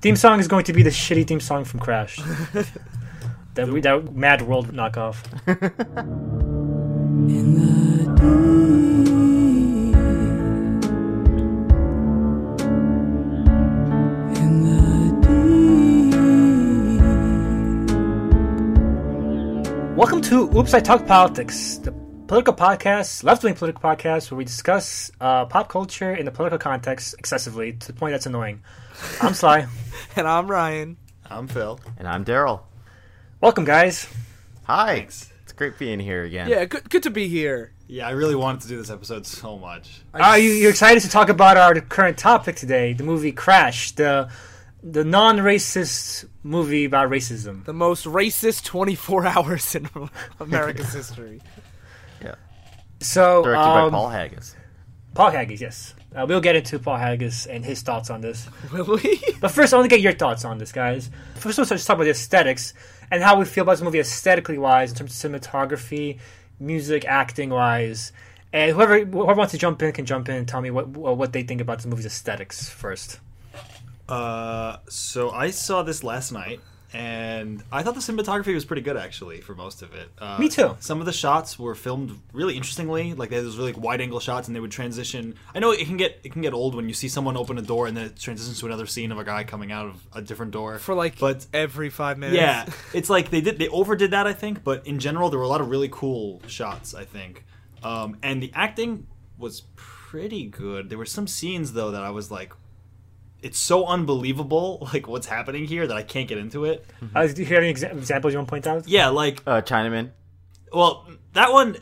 The theme song is going to be the shitty theme song from Crash. that Mad World knockoff. In the deep. Welcome to Oops, I Talk Politics, the political podcast, left-wing political podcast, where we discuss pop culture in the political context excessively, to the point that's annoying. I'm Sly. And I'm Ryan. I'm Phil. And I'm Daryl. Welcome, guys. Hi. Thanks. It's great being here again. Yeah, good to be here. Yeah, I really wanted to do this episode so much. You're excited to talk about our current topic today, the movie Crash, the non-racist movie about racism. The most racist 24 hours in America's history. Yeah. So, directed by Paul Haggis. Paul Haggis, yes. We'll get into Paul Haggis and his thoughts on this. Will we? But first, I want to get your thoughts on this, guys. First, let's talk about the aesthetics and how we feel about this movie aesthetically-wise in terms of cinematography, music, acting-wise. And whoever wants to jump in can jump in and tell me what they think about this movie's aesthetics first. So I saw this last night, and I thought the cinematography was pretty good, actually, for most of it. Me too. Some of the shots were filmed really interestingly. Like, they had those really wide-angle shots, and they would transition. I know it can get old when you see someone open a door, and then it transitions to another scene of a guy coming out of a different door. For, like, but every 5 minutes. Yeah. It's like they overdid that, I think, but in general, there were a lot of really cool shots, I think. And the acting was pretty good. There were some scenes, though, that I was like, it's so unbelievable, like, what's happening here that I can't get into it. Mm-hmm. Do you have any examples you want to point out? Yeah, like... Chinaman. Well, that one...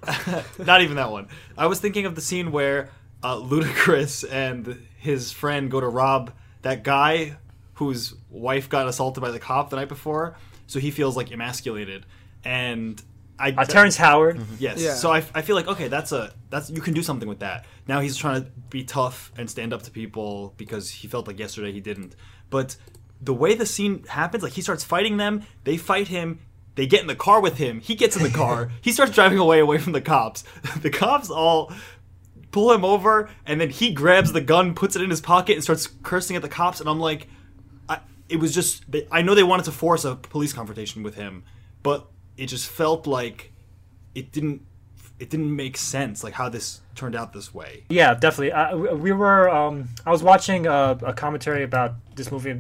not even that one. I was thinking of the scene where Ludacris and his friend go to rob that guy whose wife got assaulted by the cop the night before, so he feels, like, emasculated. And... Terrence Howard. Mm-hmm. Yes. Yeah. So I feel like, okay, that's you can do something with that. Now he's trying to be tough and stand up to people because he felt like yesterday he didn't. But the way the scene happens, like he starts fighting them, they fight him, they get in the car with him, he gets in the car, he starts driving away from the cops. The cops all pull him over, and then he grabs the gun, puts it in his pocket, and starts cursing at the cops. And I'm like, it was just, I know they wanted to force a police confrontation with him, but it just felt like it didn't make sense, like how this turned out this way. Yeah, definitely. I was watching a commentary about this movie,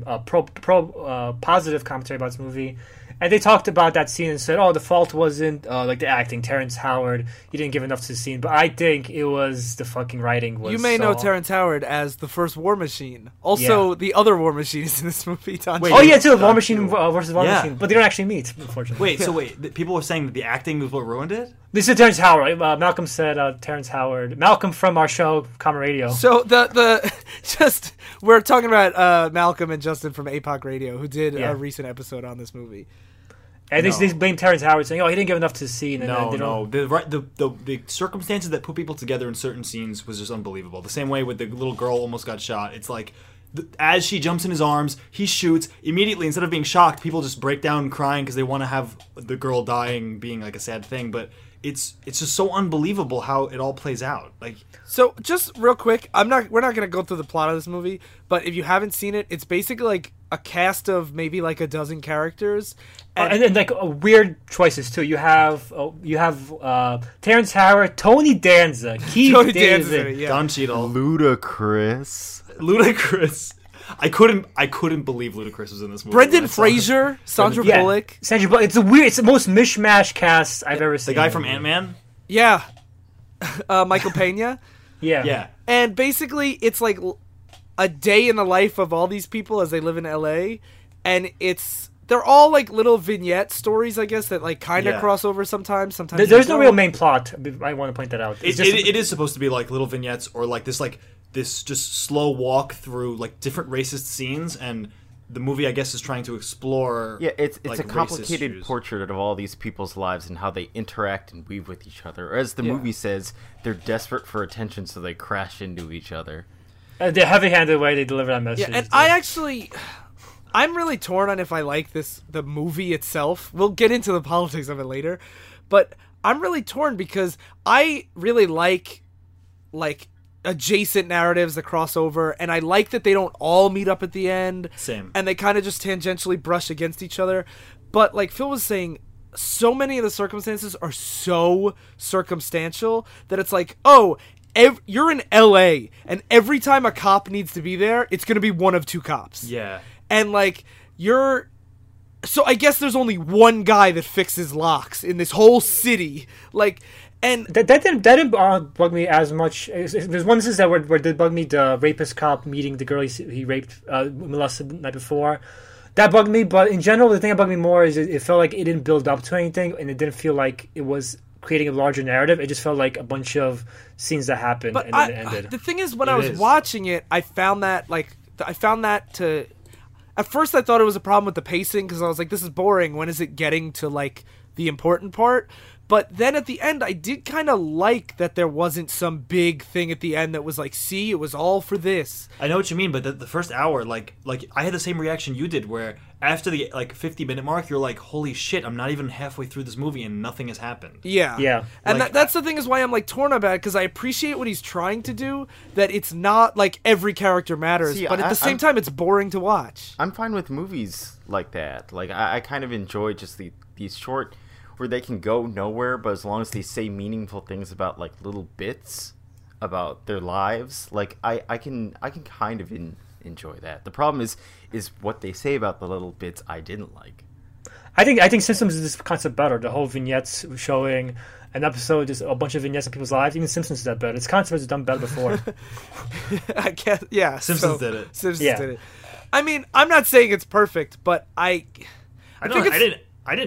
positive commentary about this movie, and they talked about that scene and said, oh, the fault wasn't like the acting. Terrence Howard, he didn't give enough to the scene, but I think it was the fucking writing. Was, you may know Terrence Howard as the first War Machine. Also, yeah. The other War Machine is in this movie. Too. War Machine versus War Machine, but they don't actually meet, unfortunately. Wait, people were saying that the acting was what ruined it? This is Terrence Howard. Malcolm said Terrence Howard. Malcolm from our show, Comrade Radio. So we're talking about Malcolm and Justin from APOC Radio, who did a recent episode on this movie. And they blame Terrence Howard, saying, oh, he didn't give enough to the scene. And The circumstances that put people together in certain scenes was just unbelievable. The same way with the little girl almost got shot. It's like, as she jumps in his arms, he shoots. Immediately, instead of being shocked, people just break down crying because they want to have the girl dying being like a sad thing. But it's just so unbelievable how it all plays out. Like, so just real quick, we're not going to go through the plot of this movie, but if you haven't seen it, it's basically like a cast of maybe like a dozen characters, and weird choices too. You have Terrence Howard, Tony Danza, Keith Tony David, Danza, yeah. Don Cheadle, Ludacris. I couldn't believe Ludacris was in this movie. Brendan Fraser, Sandra Bullock. Sandra Bullock. It's the most mishmash cast I've ever seen. The guy from Ant-Man? Yeah. Michael Peña? Yeah. And basically, it's like a day in the life of all these people as they live in LA. And they're all like little vignette stories, I guess, that like kind of cross over sometimes. There's no real main plot. I want to point that out. It is supposed to be like little vignettes or like this like... this just slow walk through like different racist scenes, and the movie I guess is trying to explore. Yeah, it's like, a complicated portrait of all these people's lives and how they interact and weave with each other. Or as the movie says, they're desperate for attention, so they crash into each other. The heavy-handed way they deliver that message. Yeah, and I'm really torn on if I like the movie itself. We'll get into the politics of it later, but I'm really torn because I really like adjacent narratives that cross over, and I like that they don't all meet up at the end. Same. And they kind of just tangentially brush against each other. But like Phil was saying, so many of the circumstances are so circumstantial that it's like, oh, you're in LA, and every time a cop needs to be there, it's going to be one of two cops. Yeah. And like you're... So I guess there's only one guy that fixes locks in this whole city. Like... And that didn't bug me as much. There's one instance that where did bug me, the rapist cop meeting the girl he raped, molested the night before. That bugged me, but in general, the thing that bugged me more is it felt like it didn't build up to anything, and it didn't feel like it was creating a larger narrative. It just felt like a bunch of scenes that happened and then it ended. The thing is, when I was watching it, I found that at first I thought it was a problem with the pacing, because I was like, this is boring. When is it getting to like the important part? But then at the end, I did kind of like that there wasn't some big thing at the end that was like, see, it was all for this. I know what you mean, but the first hour, like I had the same reaction you did, where after the 50-minute mark, you're like, holy shit, I'm not even halfway through this movie and nothing has happened. Yeah. And that's the thing is why I'm like torn about it, because I appreciate what he's trying to do, that it's not like every character matters, but at the same time, it's boring to watch. I'm fine with movies like that. Like I kind of enjoy just these short... where they can go nowhere, but as long as they say meaningful things about like little bits about their lives, like I can kind of enjoy that. The problem is what they say about the little bits I didn't like. I think Simpsons is this concept better. The whole vignettes showing an episode, just a bunch of vignettes in people's lives. Even Simpsons did that better. Its concept has done better before. I guess, yeah. Simpsons did it. I mean, I'm not saying it's perfect, but I didn't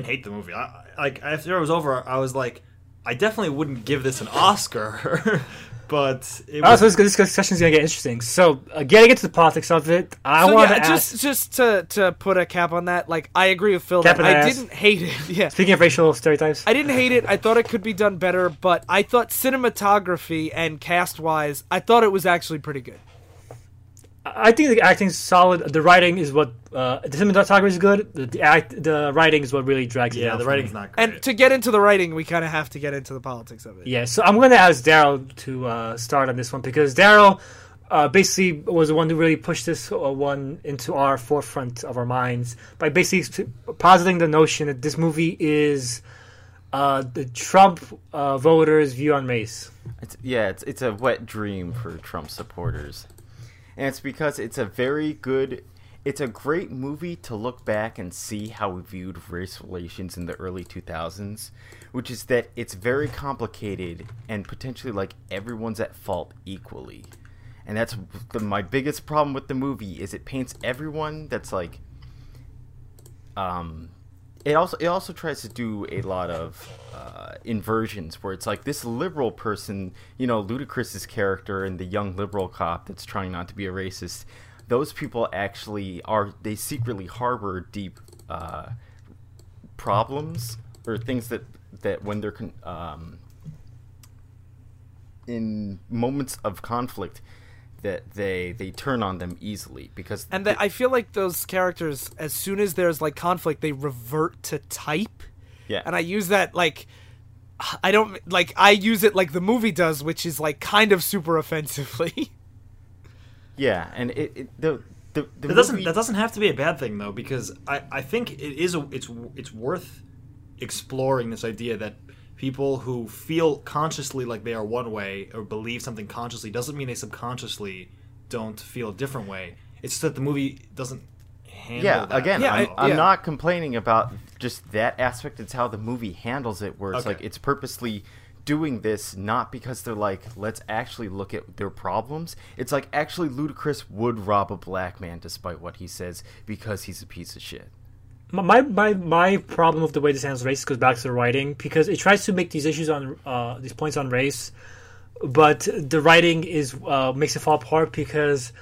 hate the movie. Like after it was over, I was like, I definitely wouldn't give this an Oscar, but it was... so this discussion is gonna get interesting. So getting into the politics of it, I want to ask. Just to put a cap on that, like I agree with Phil. I didn't hate it. Yeah. Speaking of racial stereotypes, I didn't hate it. I thought it could be done better, but I thought cinematography and cast wise, I thought it was actually pretty good. I think the acting's solid. The writing is what the cinematography is good. The writing is what really drags it down. Yeah, the writing's not great. And to get into the writing, we kind of have to get into the politics of it. Yeah, so I'm going to ask Daryl to start on this one, because Daryl basically was the one who really pushed this one into our forefront of our minds by basically positing the notion that this movie is the Trump voters' view on race. It's a wet dream for Trump supporters. And it's because it's a great movie to look back and see how we viewed race relations in the early 2000s, which is that it's very complicated and potentially like everyone's at fault equally. And that's my biggest problem with the movie is it paints everyone that's like, It also tries to do a lot of inversions where it's like this liberal person, you know, Ludacris' character and the young liberal cop that's trying not to be a racist, those people actually they secretly harbor deep problems or things that when they're in moments of conflict, that they turn on them easily because... And I feel like those characters, as soon as there's, like, conflict, they revert to type. Yeah. And I use that, like... I use it like the movie does, which is, like, kind of super offensively. Yeah, and the that doesn't have to be a bad thing, though, because I think it's worth exploring this idea that people who feel consciously like they are one way or believe something consciously doesn't mean they subconsciously don't feel a different way. It's just that the movie doesn't handle that. I'm not complaining about just that aspect. It's how the movie handles it, where it's like it's purposely doing this not because they're like, let's actually look at their problems. It's like actually Ludacris would rob a black man despite what he says because he's a piece of shit. My problem with the way this handles race goes back to the writing, because it tries to make these issues on these points on race, but the writing is makes it fall apart because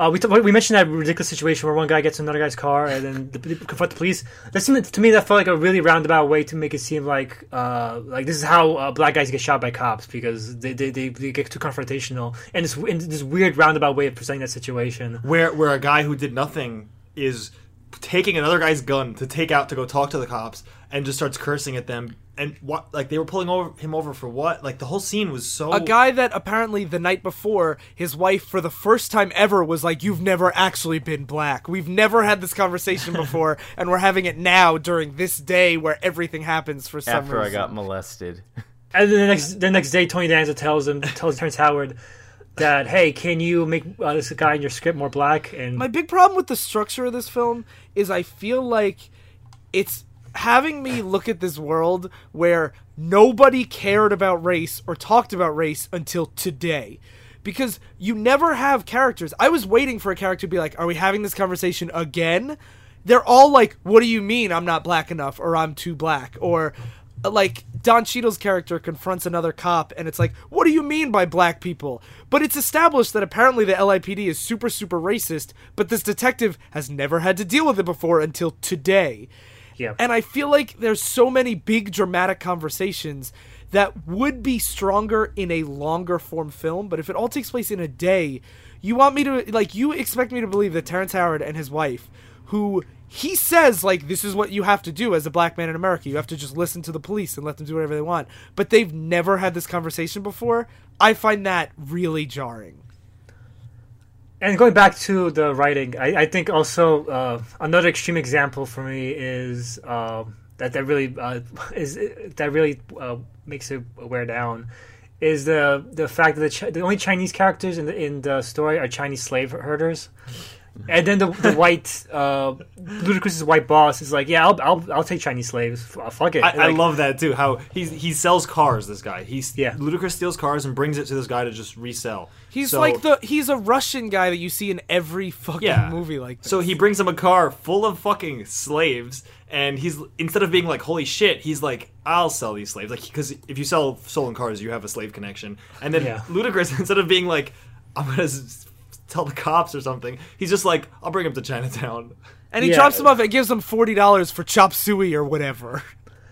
we mentioned that ridiculous situation where one guy gets in another guy's car and then confront the police. That seemed to me that felt like a really roundabout way to make it seem like this is how black guys get shot by cops because they get too confrontational, and it's in this weird roundabout way of presenting that situation where a guy who did nothing is taking another guy's gun to go talk to the cops, and just starts cursing at them. And what, like, they were pulling him over for what? Like, the whole scene was so... A guy that apparently the night before, his wife for the first time ever was like, you've never actually been black. We've never had this conversation before, and we're having it now during this day where everything happens for some reason. After I got molested. And then the next day, Tony Danza tells Terrence Howard that, hey, can you make this guy in your script more black? And my big problem with the structure of this film is I feel like it's... having me look at this world where nobody cared about race or talked about race until today. Because you never have characters. I was waiting for a character to be like, are we having this conversation again? They're all like, what do you mean I'm not black enough, or I'm too black? Or like Don Cheadle's character confronts another cop and it's like, what do you mean by black people? But it's established that apparently the LAPD is super, super racist, but this detective has never had to deal with it before until today. Yeah. And I feel like there's so many big dramatic conversations that would be stronger in a longer form film, but if it all takes place in a day, you want me to, like, you expect me to believe that Terrence Howard and his wife, who he says, like, this is what you have to do as a black man in America, you have to just listen to the police and let them do whatever they want, but they've never had this conversation before. I find that really jarring. And going back to the writing, I think also another extreme example for me is that really makes it wear down is the fact that the only Chinese characters in the story are Chinese slave herders, and then the white Ludacris' white boss is like, yeah, I'll take Chinese slaves, fuck it. I love that too. How he sells cars. This guy, Ludacris steals cars and brings it to this guy to just resell. He's a Russian guy that you see in every fucking movie like this. So he brings him a car full of fucking slaves, and he's, instead of being like, holy shit, he's like, I'll sell these slaves. Like, because if you sell stolen cars, you have a slave connection. And then Ludacris, instead of being like, I'm going to tell the cops or something, he's just like, I'll bring him to Chinatown. And he chops him up and gives him $40 for chop suey or whatever.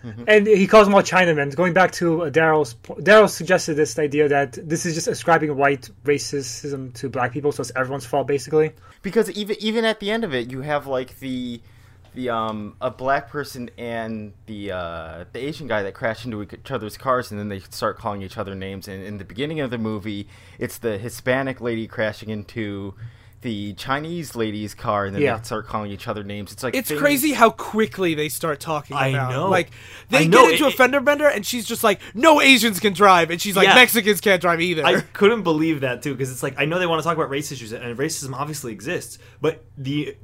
Mm-hmm. And he calls them all Chinamen. Going back to Daryl suggested this idea that this is just ascribing white racism to black people, so it's everyone's fault basically. Because even at the end of it, you have like the a black person and the Asian guy that crash into each other's cars, and then they start calling each other names. And in the beginning of the movie, it's the Hispanic lady crashing into the Chinese lady's car, and then they start calling each other names. It's like, it's crazy how quickly they start talking about. I know. Like, they get into a fender bender, and she's just like, no Asians can drive, and she's like, Mexicans can't drive either. I couldn't believe that, too, because it's like, I know they want to talk about race issues, and racism obviously exists, but the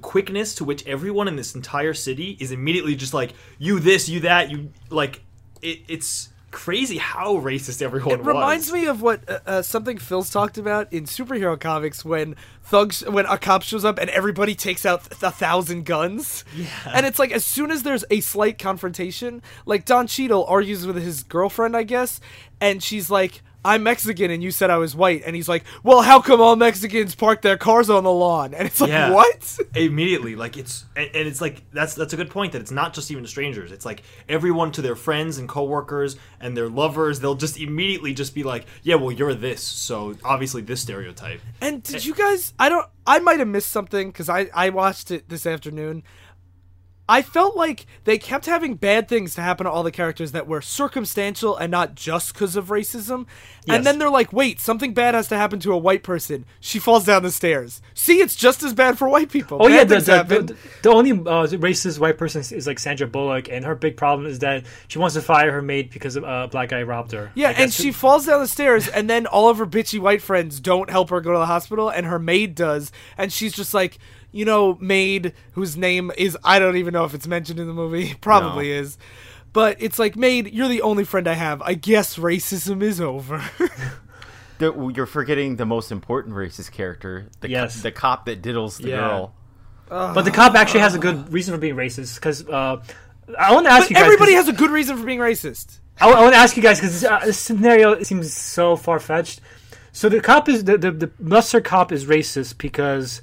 quickness to which everyone in this entire city is immediately just like, you this, you that, you, like, it's... crazy how racist everyone was. It reminds me of what something Phil's talked about in superhero comics when a cop shows up and everybody takes out 1,000 guns. Yeah. And it's like, as soon as there's a slight confrontation, like Don Cheadle argues with his girlfriend, I guess, and she's like, I'm Mexican and you said I was white. And he's like, well, how come all Mexicans park their cars on the lawn? And it's like, what? Immediately. Like, it's like, that's a good point, that it's not just even strangers. It's like everyone to their friends and coworkers and their lovers, they'll just immediately just be like, yeah, well, you're this, so obviously this stereotype. And did you guys, I might have missed something because I watched it this afternoon. I felt like they kept having bad things to happen to all the characters that were circumstantial and not just because of racism. Yes. And then they're like, wait, something bad has to happen to a white person. She falls down the stairs. See, it's just as bad for white people. Oh, bad things happen. The only racist white person is like Sandra Bullock, and her big problem is that she wants to fire her maid because a black guy robbed her. Yeah, and she falls down the stairs, and then all of her bitchy white friends don't help her go to the hospital, and her maid does, and she's just like... You know, maid, whose name is, I don't even know if it's mentioned in the movie. Probably is. But it's like, maid, you're the only friend I have. I guess racism is over. You're forgetting the most important racist character. The cop that diddles the girl. But the cop actually has a good reason for being racist. Because I want to ask you guys. Everybody has a good reason for being racist. I want to ask you guys, because this scenario seems so far-fetched. So the cop is, the lesser cop is racist because...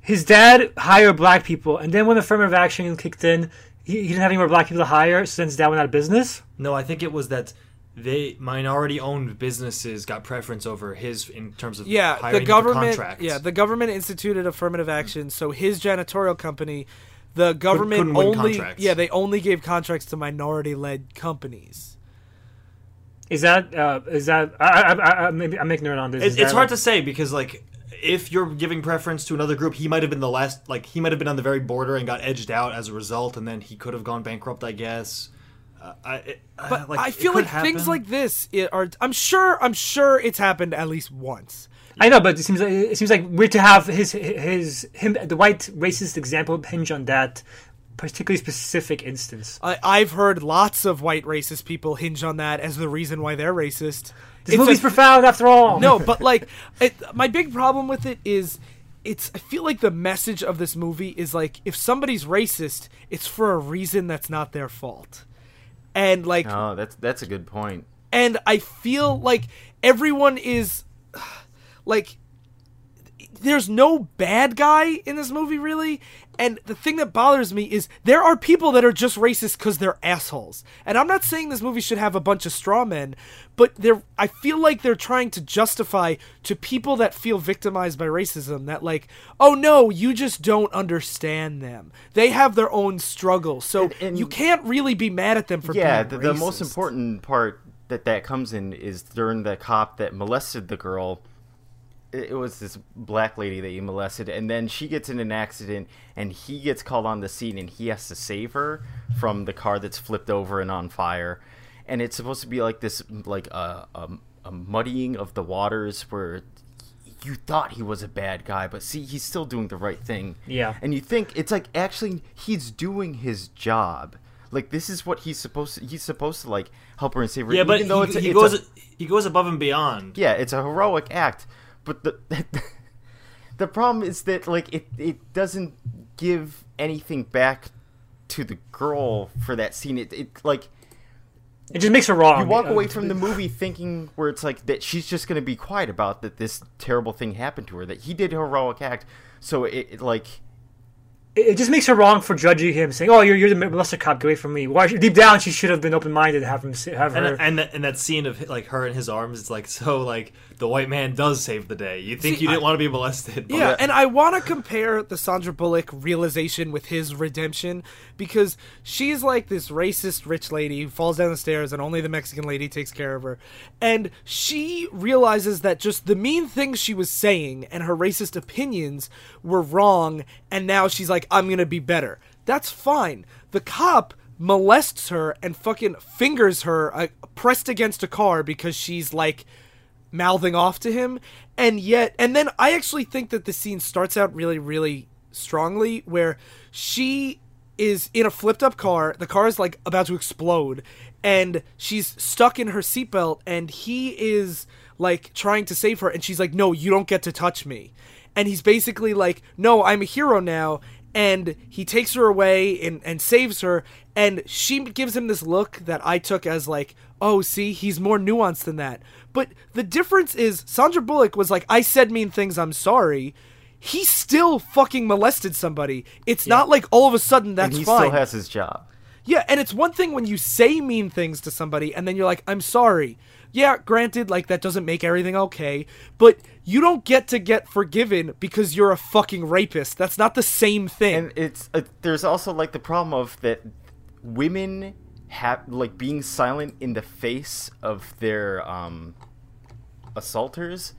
his dad hired black people, and then when affirmative action kicked in, he didn't have any more black people to hire, so then his dad went out of business? No, I think it was that they minority-owned businesses got preference over his in terms of hiring the contract. Yeah, the government instituted affirmative action, so his janitorial company The government couldn't only win they only gave contracts to minority-led companies. Is that maybe I'm ignorant on this. It's hard to say because like if you're giving preference to another group, he might have been the last, like he might have been on the very border and got edged out as a result, and then he could have gone bankrupt, I guess. I feel like things like this are. I'm sure it's happened at least once. I know, but it seems like we're to have him the white racist example hinge on that particularly specific instance. I've heard lots of white racist people hinge on that as the reason why they're racist. This movie's profound after all. No, but like my big problem with it is I feel like the message of this movie is like if somebody's racist, it's for a reason that's not their fault. And like oh, that's a good point. And I feel like everyone is like there's no bad guy in this movie, really. And the thing that bothers me is there are people that are just racist because they're assholes. And I'm not saying this movie should have a bunch of straw men, but I feel like they're trying to justify to people that feel victimized by racism that like, oh no, you just don't understand them. They have their own struggle. So and you can't really be mad at them for being racist. The most important part that comes in is during the cop that molested the girl. It was this black lady that he molested, and then she gets in an accident, and he gets called on the scene, and he has to save her from the car that's flipped over and on fire. And it's supposed to be like this, like a muddying of the waters where you thought he was a bad guy, but see, he's still doing the right thing. Yeah. And you think it's like actually he's doing his job. Like this is what he's supposed to like help her and save her. Yeah, but he goes above and beyond. Yeah, it's a heroic act. But the problem is that like it doesn't give anything back to the girl for that scene. It like it just makes her wrong. You walk away from the movie thinking where it's like that she's just going to be quiet about that this terrible thing happened to her, that he did a heroic act. So it just makes her wrong for judging him, saying, "Oh, you're the molester cop. Get away from me." Why? Deep down, she should have been open minded. Have her. And that scene of like her in his arms. It's like so. Like the white man does save the day. You think you didn't want to be molested? But... Yeah, and I want to compare the Sandra Bullock realization with his redemption because she's like this racist rich lady who falls down the stairs, and only the Mexican lady takes care of her. And she realizes that just the mean things she was saying and her racist opinions were wrong, and now she's like, I'm gonna be better. That's fine. The cop molests her and fucking fingers her pressed against a car because she's like mouthing off to him. And then I actually think that the scene starts out really, really strongly where she is in a flipped up car. The car is like about to explode and she's stuck in her seatbelt and he is like trying to save her. And she's like, no, you don't get to touch me. And he's basically like, no, I'm a hero now. And he takes her away and saves her. And she gives him this look that I took as like, oh, see, he's more nuanced than that. But the difference is Sandra Bullock was like, I said mean things, I'm sorry. He still fucking molested somebody. It's not like all of a sudden that's fine. And he still has his job. Yeah, and it's one thing when you say mean things to somebody and then you're like, I'm sorry. Yeah, granted, like, that doesn't make everything okay, but you don't get to get forgiven because you're a fucking rapist. That's not the same thing. And there's also, like, the problem of that women have, like, being silent in the face of their assaulters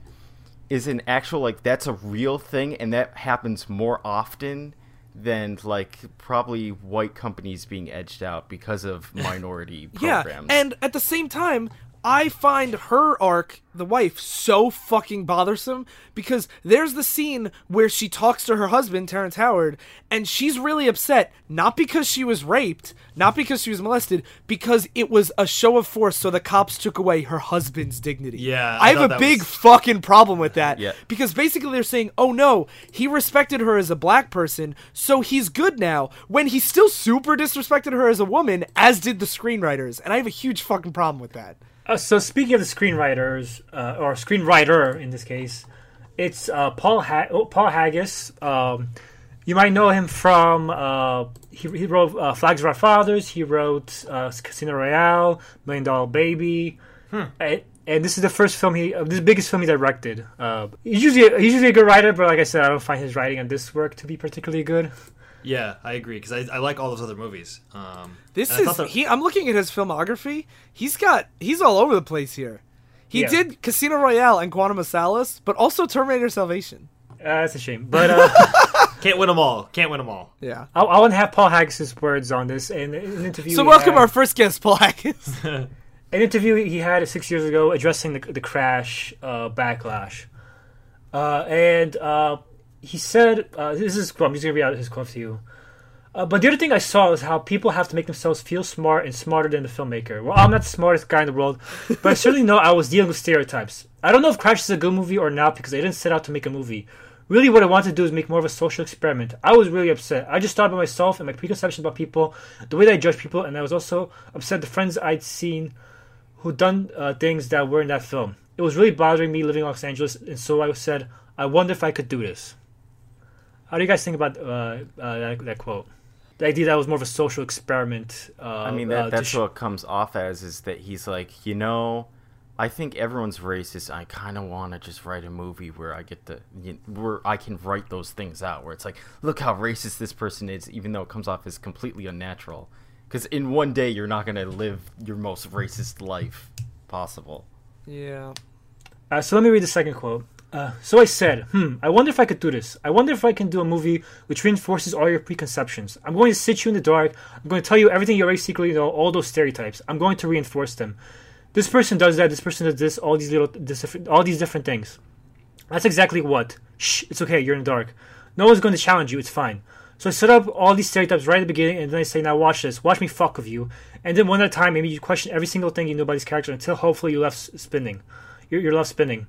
is an actual, like, that's a real thing, and that happens more often than like probably white companies being edged out because of minority programs. Yeah, and at the same time, I find her arc, the wife, so fucking bothersome because there's the scene where she talks to her husband, Terrence Howard, and she's really upset, not because she was raped, not because she was molested, because it was a show of force, so the cops took away her husband's dignity. Yeah, I have a big fucking problem with that because basically they're saying, oh no, he respected her as a black person, so he's good now, when he still super disrespected her as a woman, as did the screenwriters, and I have a huge fucking problem with that. So speaking of the screenwriters, or screenwriter in this case, it's Paul Haggis. You might know him from he wrote Flags of Our Fathers. He wrote Casino Royale, Million Dollar Baby, And this is the first film this biggest film he directed. He's usually a good writer, but like I said, I don't find his writing on this work to be particularly good. Yeah, I agree, because I like all those other movies. I'm looking at his filmography. He's all over the place here. He did Casino Royale and Quantum of Solace, but also Terminator Salvation. That's a shame, but can't win them all. Yeah, I want to have Paul Haggis' words on this in an interview. So welcome our first guest, Paul Haggis. An interview he had 6 years ago addressing the Crash backlash. He said, this is, I'm just going to read out his quote to you. But the other thing I saw is how people have to make themselves feel smart and smarter than the filmmaker. Well, I'm not the smartest guy in the world, but I certainly know I was dealing with stereotypes. I don't know if Crash is a good movie or not because I didn't set out to make a movie. Really what I wanted to do is make more of a social experiment. I was really upset. I just thought about myself and my preconceptions about people, the way that I judge people, and I was also upset the friends I'd seen who done things that were in that film. It was really bothering me living in Los Angeles, and so I said, I wonder if I could do this. How do you guys think about that quote? The idea that it was more of a social experiment. That's what it comes off as, is that he's like, I think everyone's racist. I kind of want to just write a movie where I get to, where I can write those things out, where it's like, look how racist this person is, even though it comes off as completely unnatural. Because in one day, you're not going to live your most racist life possible. Yeah. So let me read the second quote. So I said, I wonder if I could do this. I wonder if I can do a movie which reinforces all your preconceptions. I'm going to sit you in the dark. I'm going to tell you everything you already secretly know, all those stereotypes. I'm going to reinforce them. This person does that. This person does this, all these different things. That's exactly what. Shh, it's okay. You're in the dark. No one's going to challenge you. It's fine. So I set up all these stereotypes right at the beginning, and then I say, now watch this. Watch me fuck with you. And then one at a time, maybe you question every single thing you know about this character until hopefully you're left spinning. You're left spinning.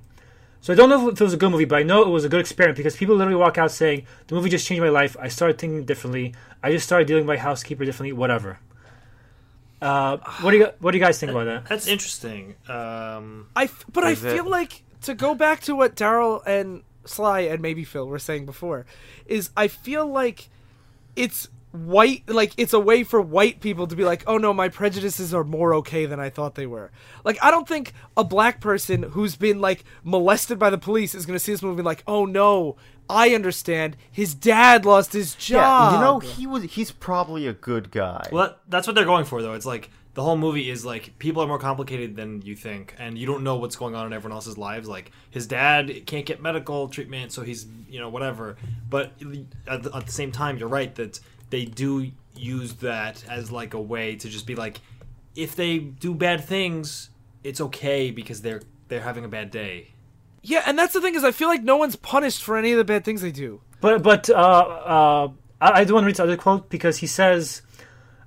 So I don't know if it was a good movie, but I know it was a good experiment because people literally walk out saying, the movie just changed my life. I started thinking differently. I just started dealing with my housekeeper differently, whatever. What do you guys think about that? That's interesting. I feel like, to go back to what Daryl and Sly and maybe Phil were saying before, is I feel like it's white, like it's a way for white people to be like, oh no, my prejudices are more okay than I thought they were. Like, I don't think a black person who's been like molested by the police is going to see this movie and like, oh no, I understand. His dad lost his job. Yeah, he's probably a good guy. Well, that's what they're going for, though. It's like the whole movie is like, people are more complicated than you think, and you don't know what's going on in everyone else's lives. Like, his dad can't get medical treatment, so he's, whatever. But at the same time, you're right that they do use that as like a way to just be like, if they do bad things, it's okay because they're having a bad day. Yeah, and that's the thing, is I feel like no one's punished for any of the bad things they do. But I do want to read the other quote, because he says,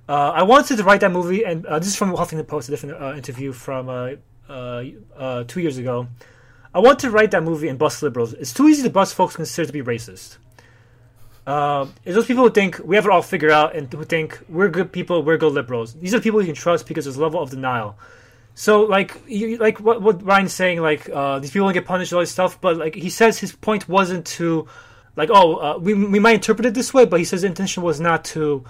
I wanted to write that movie, and this is from Huffington Post, a different interview from 2 years ago. I want to write that movie and bust liberals. It's too easy to bust folks considered to be racist. It's those people who think we have it all figured out and who think we're good people, we're good liberals. These are the people you can trust because there's a level of denial. So, like what Ryan's saying, like, these people get punished and all this stuff, but, like, he says his point wasn't to, like, we might interpret it this way, but he says the intention was not to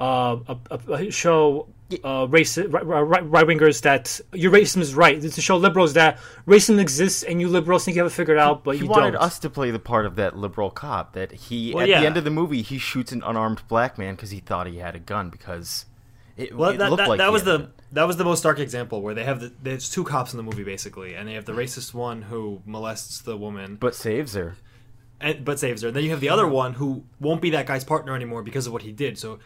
show right-wingers that your racism is right. It's to show liberals that racism exists and you liberals think you have it figured out, but you don't. He wanted us to play the part of that liberal cop, that the end of the movie, he shoots an unarmed black man because he thought he had a gun because... That was the most stark example, where they have there's two cops in the movie basically, and they have the racist one who molests the woman but saves her, and then you have the other one who won't be that guy's partner anymore because of what he did. So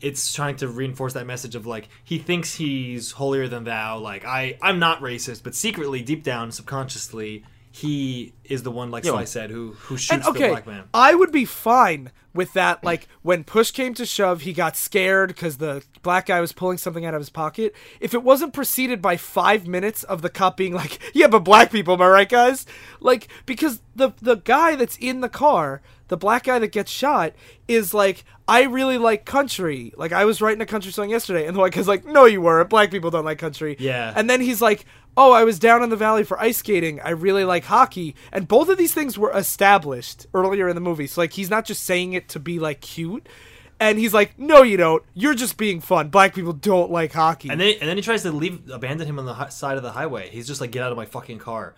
it's trying to reinforce that message of like, he thinks he's holier than thou, like I'm not racist, but secretly, deep down, subconsciously, he is the one, like Sly said, who shoots the black man. I would be fine with that. Like, when push came to shove, he got scared because the black guy was pulling something out of his pocket. If it wasn't preceded by 5 minutes of the cop being like, yeah, but black people, am I right, guys? Like, because the guy that's in the car, the black guy that gets shot, is like, I really like country. Like, I was writing a country song yesterday. And the white guy's like, no, you weren't. Black people don't like country. Yeah. And then he's like, oh, I was down in the valley for ice skating. I really like hockey. And both of these things were established earlier in the movie. So, like, he's not just saying it to be, like, cute. And he's like, no, you don't. You're just being fun. Black people don't like hockey. And then he tries to abandon him on the side of the highway. He's just like, get out of my fucking car.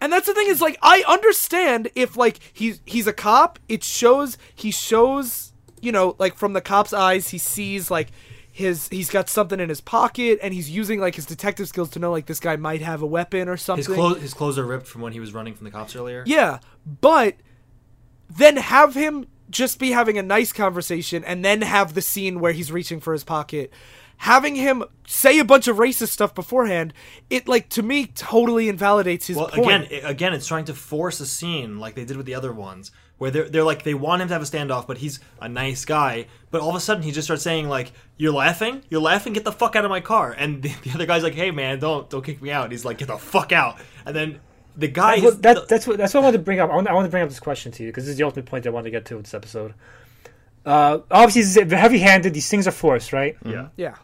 And that's the thing is, like, I understand if, like, he's a cop. It shows, you know, like, from the cop's eyes, he sees, like, he's got something in his pocket, and he's using, like, his detective skills to know, like, this guy might have a weapon or something. His clothes are ripped from when he was running from the cops earlier. Yeah, but then have him just be having a nice conversation, and then have the scene where he's reaching for his pocket. Having him say a bunch of racist stuff beforehand, it, like, to me, totally invalidates his point. Well, again, it's trying to force a scene like they did with the other ones, where they're like, they want him to have a standoff, but he's a nice guy, but all of a sudden he just starts saying, like, you're laughing, get the fuck out of my car. And the other guy's like, hey, man, don't kick me out. And he's like, get the fuck out. And then the guy... That's what I wanted to bring up. I want to bring up this question to you, because this is the ultimate point I want to get to in this episode. Obviously, it's heavy-handed. These things are forced, right? Yeah. Yeah.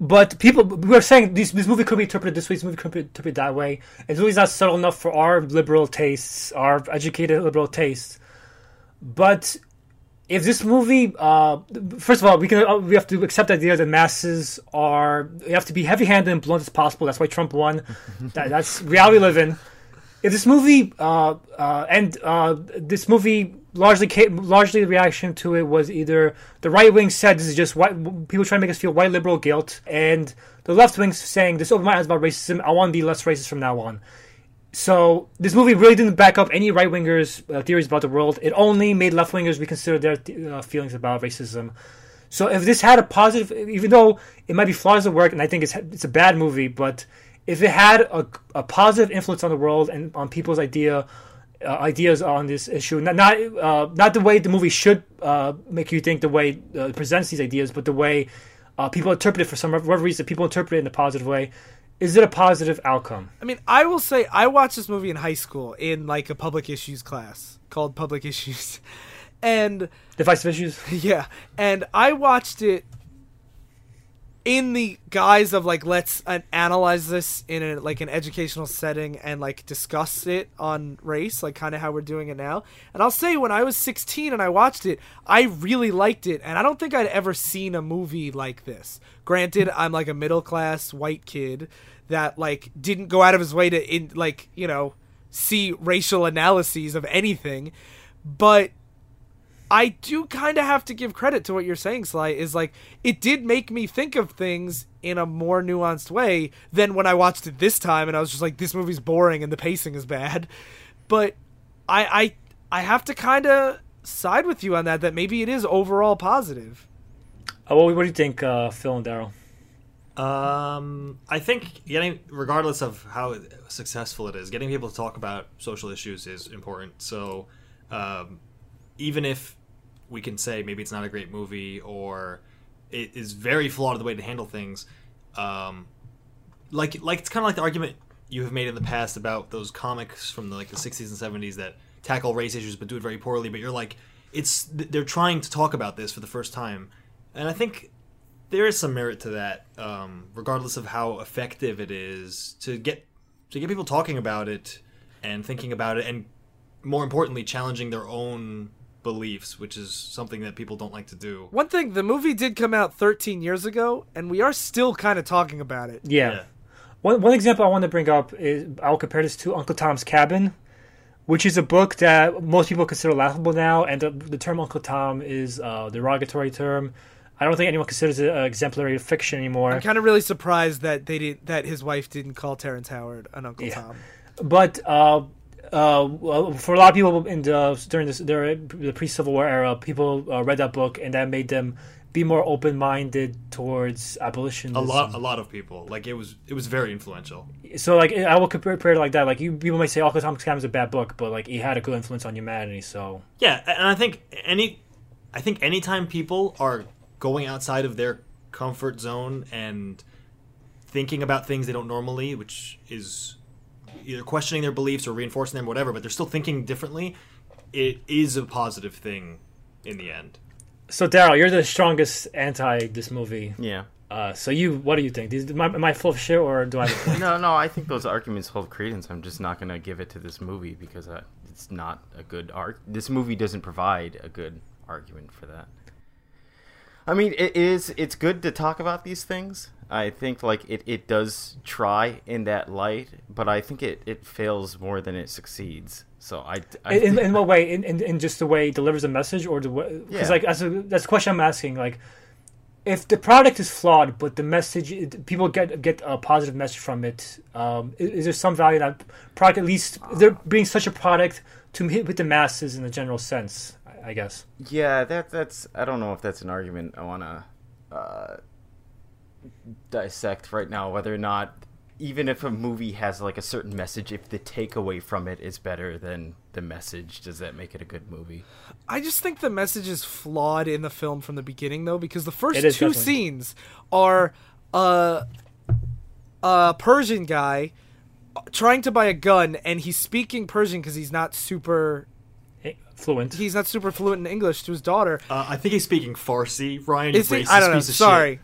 But we were saying this movie could be interpreted this way, this movie could be interpreted that way. It's always not subtle enough for our liberal tastes, our educated liberal tastes. But if this movie, first of all, we have to accept the idea that masses you have to be heavy-handed and blunt as possible. That's why Trump won. That's reality we live in. If this movie, largely the reaction to it was either the right wing said this is just white people trying to make us feel white liberal guilt, and the left wing saying this open my eyes about racism, I want to be less racist from now on. So this movie really didn't back up any right wingers' theories about the world. It only made left wingers reconsider their feelings about racism. So if this had a positive, even though it might be flaws at work, and I think it's a bad movie, but if it had a positive influence on the world and on people's ideas on this issue, not the way the movie should make you think, the way it presents these ideas, but the way people interpret it, for some whatever reason people interpret it in a positive way, is it a positive outcome? I mean, I will say I watched this movie in high school in like a public issues class called Public Issues and Divisive Issues. Yeah, and I watched it in the guise of, like, let's analyze this in an educational setting and, like, discuss it on race, like, kind of how we're doing it now. And I'll say when I was 16 and I watched it, I really liked it. And I don't think I'd ever seen a movie like this. Granted, I'm, like, a middle-class white kid that, like, didn't go out of his way to, like, you know, see racial analyses of anything. But I do kind of have to give credit to what you're saying, Sly, is like, it did make me think of things in a more nuanced way than when I watched it this time and I was just like, this movie's boring and the pacing is bad. But I have to kind of side with you on that maybe it is overall positive. What do you think, Phil and Daryl? I think regardless of how successful it is, getting people to talk about social issues is important. So even if we can say maybe it's not a great movie or it is very flawed in the way to handle things. Like it's kind of like the argument you have made in the past about those comics from the 60s and 70s that tackle race issues but do it very poorly. But you're like, they're trying to talk about this for the first time, and I think there is some merit to that, regardless of how effective it is to get people talking about it and thinking about it, and more importantly, challenging their own beliefs, which is something that people don't like to do. One thing, the movie did come out 13 years ago, and we are still kind of talking about it. Yeah. One example I want to bring up is, I'll compare this to Uncle Tom's Cabin, which is a book that most people consider laughable now, and the term Uncle Tom is a derogatory term. I don't think anyone considers it exemplary fiction anymore. I'm kind of really surprised that that his wife didn't call Terrence Howard an Uncle Tom. But for a lot of people during the pre-Civil War era, people read that book, and that made them be more open-minded towards abolitionism. A lot of people, like, it was very influential. So, like, I will compare it like that. Like, people might say Uncle Tom's Cabin is a bad book, but like, it had a good influence on humanity. So yeah, and I think anytime people are going outside of their comfort zone and thinking about things they don't normally, which is either questioning their beliefs or reinforcing them, whatever, but they're still thinking differently, it is a positive thing in the end. So, Daryl, you're the strongest anti this movie. Yeah. What do you think? Am I full of shit, or do I have a point? No, I think those arguments hold credence. I'm just not going to give it to this movie because it's not a good... This movie doesn't provide a good argument for that. I mean, it's good to talk about these things. I think like it does try in that light, but I think it fails more than it succeeds. So I in what way? In just the way it delivers a message, or the way? Because like that's the question I'm asking. Like, if the product is flawed, but the message people get a positive message from it, is there some value that product at least they're being such a product to hit the masses in the general sense? I guess. Yeah, that's I don't know if that's an argument I want to dissect right now, whether or not even if a movie has like a certain message, if the takeaway from it is better than the message, does that make it a good movie? I just think the message is flawed in the film from the beginning, though, because the first two scenes are a Persian guy trying to buy a gun, and he's speaking Persian because he's not super fluent. He's not super fluent in English to his daughter. I think he's speaking Farsi. Ryan is racist. I don't know. Piece of Sorry.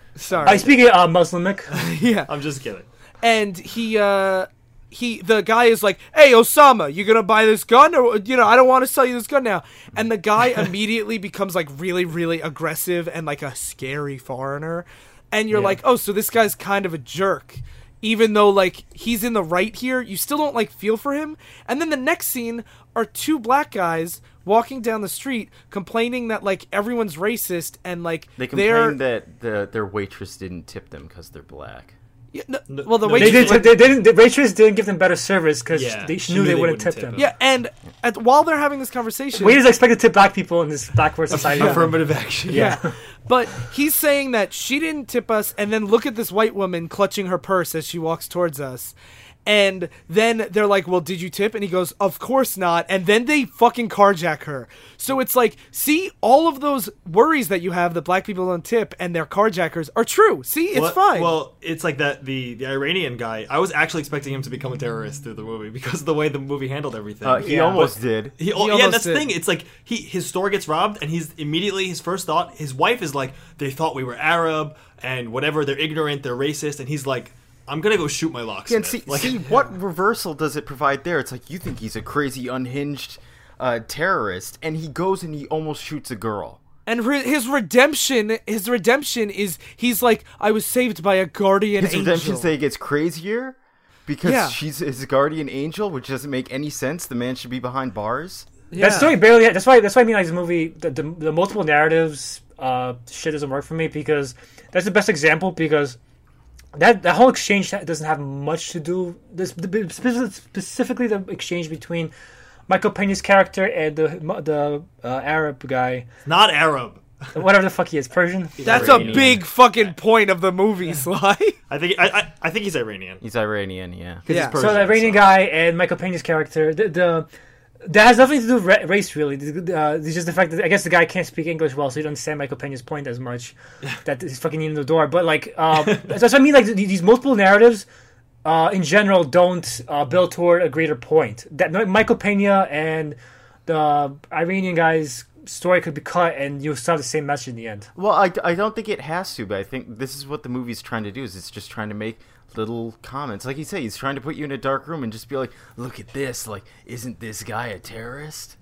I speak Muslimic. Yeah. I'm just kidding. And he, the guy is like, "Hey, Osama, you gonna buy this gun? Or I don't want to sell you this gun now." And the guy immediately becomes like really, really aggressive and like a scary foreigner. And you're like, "Oh, so this guy's kind of a jerk." Even though, like, he's in the right here, you still don't, like, feel for him. And then the next scene are two black guys walking down the street complaining that, like, everyone's racist and, like, they complain that their waitress didn't tip them because they're black. Yeah, no, well, the waitress... The waitress didn't give them better service because she knew they wouldn't tip them. Yeah, and while they're having this conversation... Waiters expect to tip black people in this backward society. Affirmative action. Yeah. But he's saying that she didn't tip us, and then look at this white woman clutching her purse as she walks towards us. And then they're like, "Well, did you tip?" And he goes, "Of course not." And then they fucking carjack her. So it's like, see, all of those worries that you have that black people don't tip and they're carjackers are true. See, it's fine. Well, it's like that the Iranian guy. I was actually expecting him to become a terrorist through the movie because of the way the movie handled everything. He almost did. He almost did. The thing. It's like his store gets robbed and he's immediately his first thought. His wife is like, "They thought we were Arab and whatever. They're ignorant. They're racist." And he's like, "I'm going to go shoot my locksmith." And what reversal does it provide there? It's like, you think he's a crazy, unhinged terrorist, and he goes and he almost shoots a girl. And his redemption is, he's like, "I was saved by a guardian angel." His redemption say gets crazier because she's his guardian angel, which doesn't make any sense. The man should be behind bars. Yeah. That story barely... That's why I mean, like, this movie, the multiple narratives shit doesn't work for me, because that's the best example, because... That whole exchange doesn't have much to do... Specifically the exchange between Michael Peña's character and the Arab guy. Not Arab. Whatever the fuck he is. Persian? That's Iranian. A big fucking point of the movie, Sly. I think he's Iranian. He's Iranian, yeah. He's Persian, so the Iranian guy and Michael Peña's character... That has nothing to do with race, really. It's just the fact that I guess the guy can't speak English well, so you don't understand Michael Peña's point as much. That he's fucking in the door. But, like, that's what I mean. Like, these multiple narratives, in general, don't build toward a greater point. That Michael Peña and the Iranian guy's story could be cut, and you'll still have the same message in the end. Well, I don't think it has to, but I think this is what the movie's trying to do, is it's just trying to make... little comments. Like you say, he's trying to put you in a dark room and just be like, "Look at this, like, isn't this guy a terrorist?"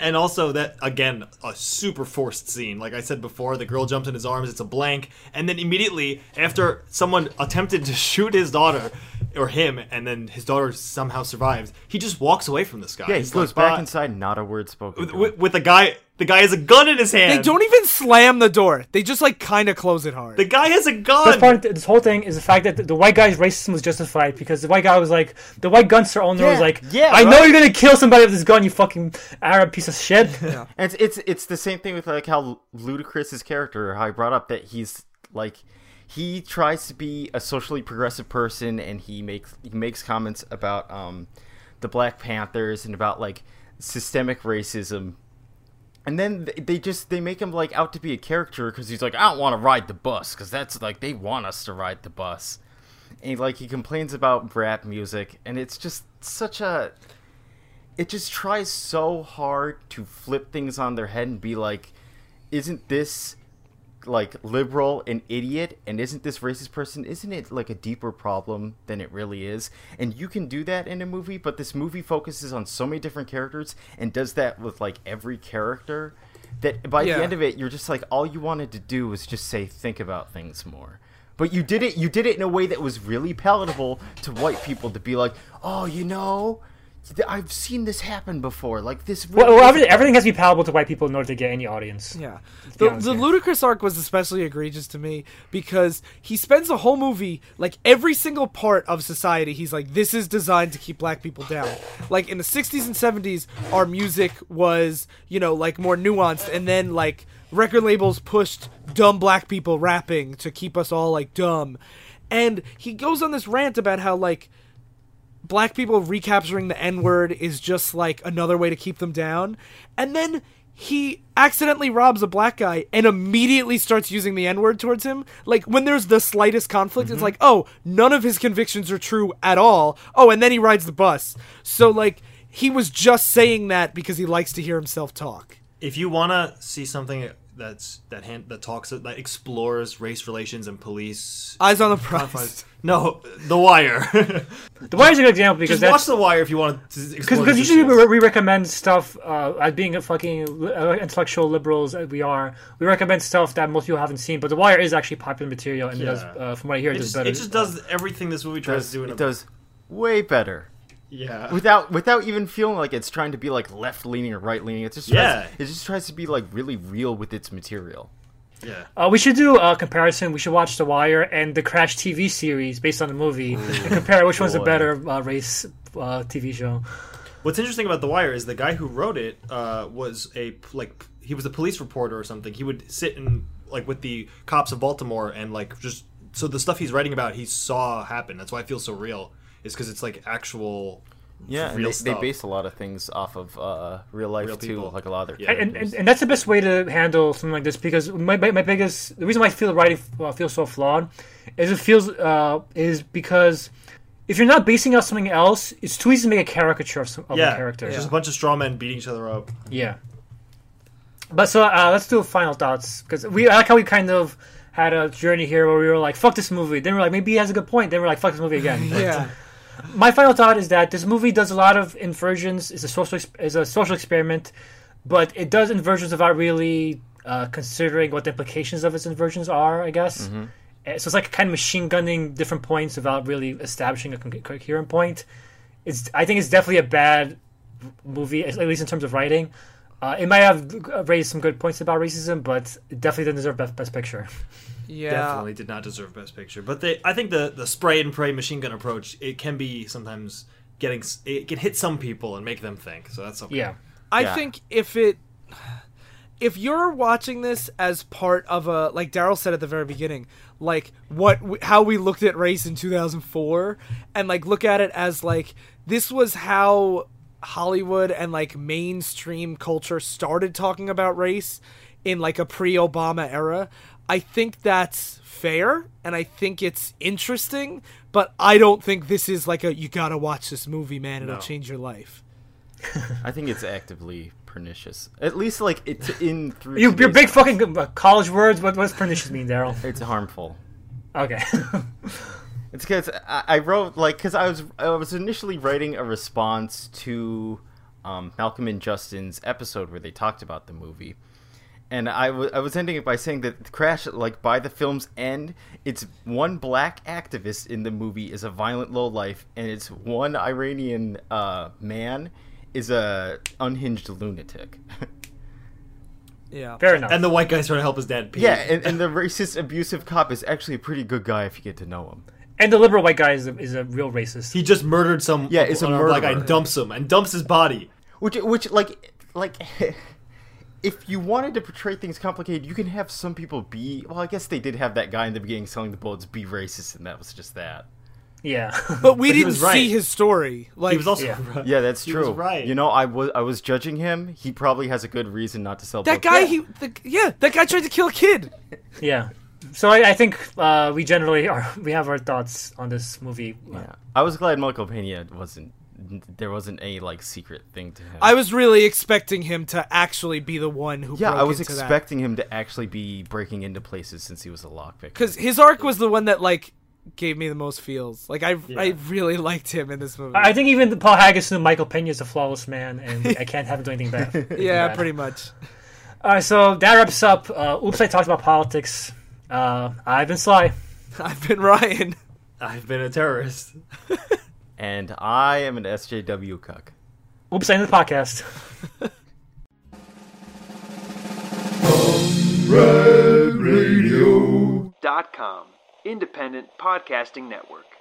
And also that, again, a super forced scene. Like I said before, the girl jumps in his arms, it's a blank, and then immediately after someone attempted to shoot his daughter, or him, and then his daughter somehow survives, he just walks away from this guy. Yeah, he goes back inside, not a word spoken. With the guy... The guy has a gun in his hand. They don't even slam the door. They just, like, kind of close it hard. The guy has a gun. Best part of this whole thing is the fact that the white guy's racism was justified, because the white guy was like, the white gunster owner was like, I know you're going to kill somebody with this gun, you fucking Arab piece of shit. Yeah. And it's the same thing with, like, how Ludacris' character, how I brought up that he's, like, he tries to be a socially progressive person, and he makes comments about the Black Panthers and about, like, systemic racism. And then they make him, like, out to be a character, because he's like, "I don't want to ride the bus," because that's, like, they want us to ride the bus. And, like, he complains about rap music, and it's just such a... It just tries so hard to flip things on their head and be like, isn't this, like, liberal an idiot? And isn't this racist person? Isn't it, like, a deeper problem than it really is? And you can do that in a movie, but this movie focuses on so many different characters and does that with, like, every character that by the end of it, you're just like, all you wanted to do was just say, think about things more. But you did it in a way that was really palatable to white people, to be like, oh, you know, I've seen this happen before. Like this. Really everything has to be palatable to white people in order to get any audience. Yeah, the Ludacris arc was especially egregious to me because he spends the whole movie, like every single part of society, he's like, this is designed to keep black people down. Like in the 60s and 70s, our music was, you know, like more nuanced, and then like record labels pushed dumb black people rapping to keep us all like dumb, and he goes on this rant about how like black people recapturing the N-word is just, like, another way to keep them down. And then he accidentally robs a black guy and immediately starts using the N-word towards him. Like, when there's the slightest conflict, it's like, oh, none of his convictions are true at all. Oh, and then he rides the bus. So, like, he was just saying that because he likes to hear himself talk. If you want to see something that explores race relations and police. Eyes on the Prize. No, The Wire. The Wire's a good example because just watch The Wire if you want to explore. Because usually we recommend stuff. As being a fucking intellectual liberals as we are, we recommend stuff that most people haven't seen. But The Wire is actually popular material, and does, from what I hear, it does better. It just does everything this movie tries to do. It does way better. Yeah. Without even feeling like it's trying to be like left leaning or right leaning. It just tries to be like really real with its material. Yeah. We should do a comparison. We should watch The Wire and the Crash TV series based on the movie and compare which one's a better race TV show. What's interesting about The Wire is the guy who wrote it he was a police reporter or something. He would sit in like with the cops of Baltimore and like just so the stuff he's writing about he saw happen. That's why it feels so real. It's because it's like actual, real stuff. They base a lot of things off of real life real too, people. Like a lot of their and that's the best way to handle something like this because the reason why I feel writing feels so flawed is because if you're not basing out something else, it's too easy to make a caricature of a character. It's just a bunch of straw men beating each other up. Yeah, but so let's do final thoughts because I like how we kind of had a journey here where we were like, fuck this movie. Then we're like, maybe he has a good point. Then we're like, fuck this movie again. Yeah. My final thought is that this movie does a lot of inversions. It's a social experiment, but it does inversions without really considering what the implications of its inversions are, I guess. Mm-hmm. So it's like kind of machine gunning different points without really establishing a coherent point. I think it's definitely a bad movie, at least in terms of writing. It might have raised some good points about racism, but it definitely didn't deserve Best Picture. Yeah, definitely did not deserve Best Picture. But I think the spray and pray machine gun approach, it can be sometimes it can hit some people and make them think. So that's okay. Yeah, I think if you're watching this as part of a, like Daryl said at the very beginning, like how we looked at race in 2004, and like look at it as like this was how Hollywood and like mainstream culture started talking about race in like a pre-Obama era, I think that's fair and I think it's interesting, but I don't think this is like you gotta watch this movie, man, it'll change your life. I think it's actively pernicious, at least like it's in through your big fucking college words. What does pernicious mean, Daryl? It's harmful. Okay. It's because I wrote, like, because I was initially writing a response to Malcolm and Justin's episode where they talked about the movie, and I was ending it by saying that Crash, like, by the film's end, it's one black activist in the movie is a violent lowlife, and it's one Iranian man is a unhinged lunatic. Yeah, fair enough. And the white guy's trying to help his dad pee. Yeah, and the racist, abusive cop is actually a pretty good guy if you get to know him. And the liberal white guy is a real racist. He just murdered some. Yeah, it's a murderer. Black guy dumps him and dumps his body. Which like, if you wanted to portray things complicated, you can have some people be. Well, I guess they did have that guy in the beginning selling the bullets be racist, and that was just that. Yeah, but we didn't see his story. Like, he was also right. Yeah, that's true. He was right. You know, I was judging him. He probably has a good reason not to sell that guy. Yeah. That guy tried to kill a kid. Yeah. So I think we have our thoughts on this movie. Yeah, I was glad Michael Peña wasn't a like secret thing to him. I was really expecting him to actually be the one who. Yeah, I was expecting him to actually be breaking into places since he was a lockpick. Because his arc was the one that like gave me the most feels. Like I really liked him in this movie. I think even the Paul Haggis and Michael Peña is a flawless man, and I can't have him do anything bad. Yeah, pretty much. All right, so that wraps up. Oops, I talked about politics. I've been Sly. I've been Ryan. I've been a terrorist. And I am an SJW cuck. Oops, I ended the podcast. ComradeRadio.com, independent podcasting network.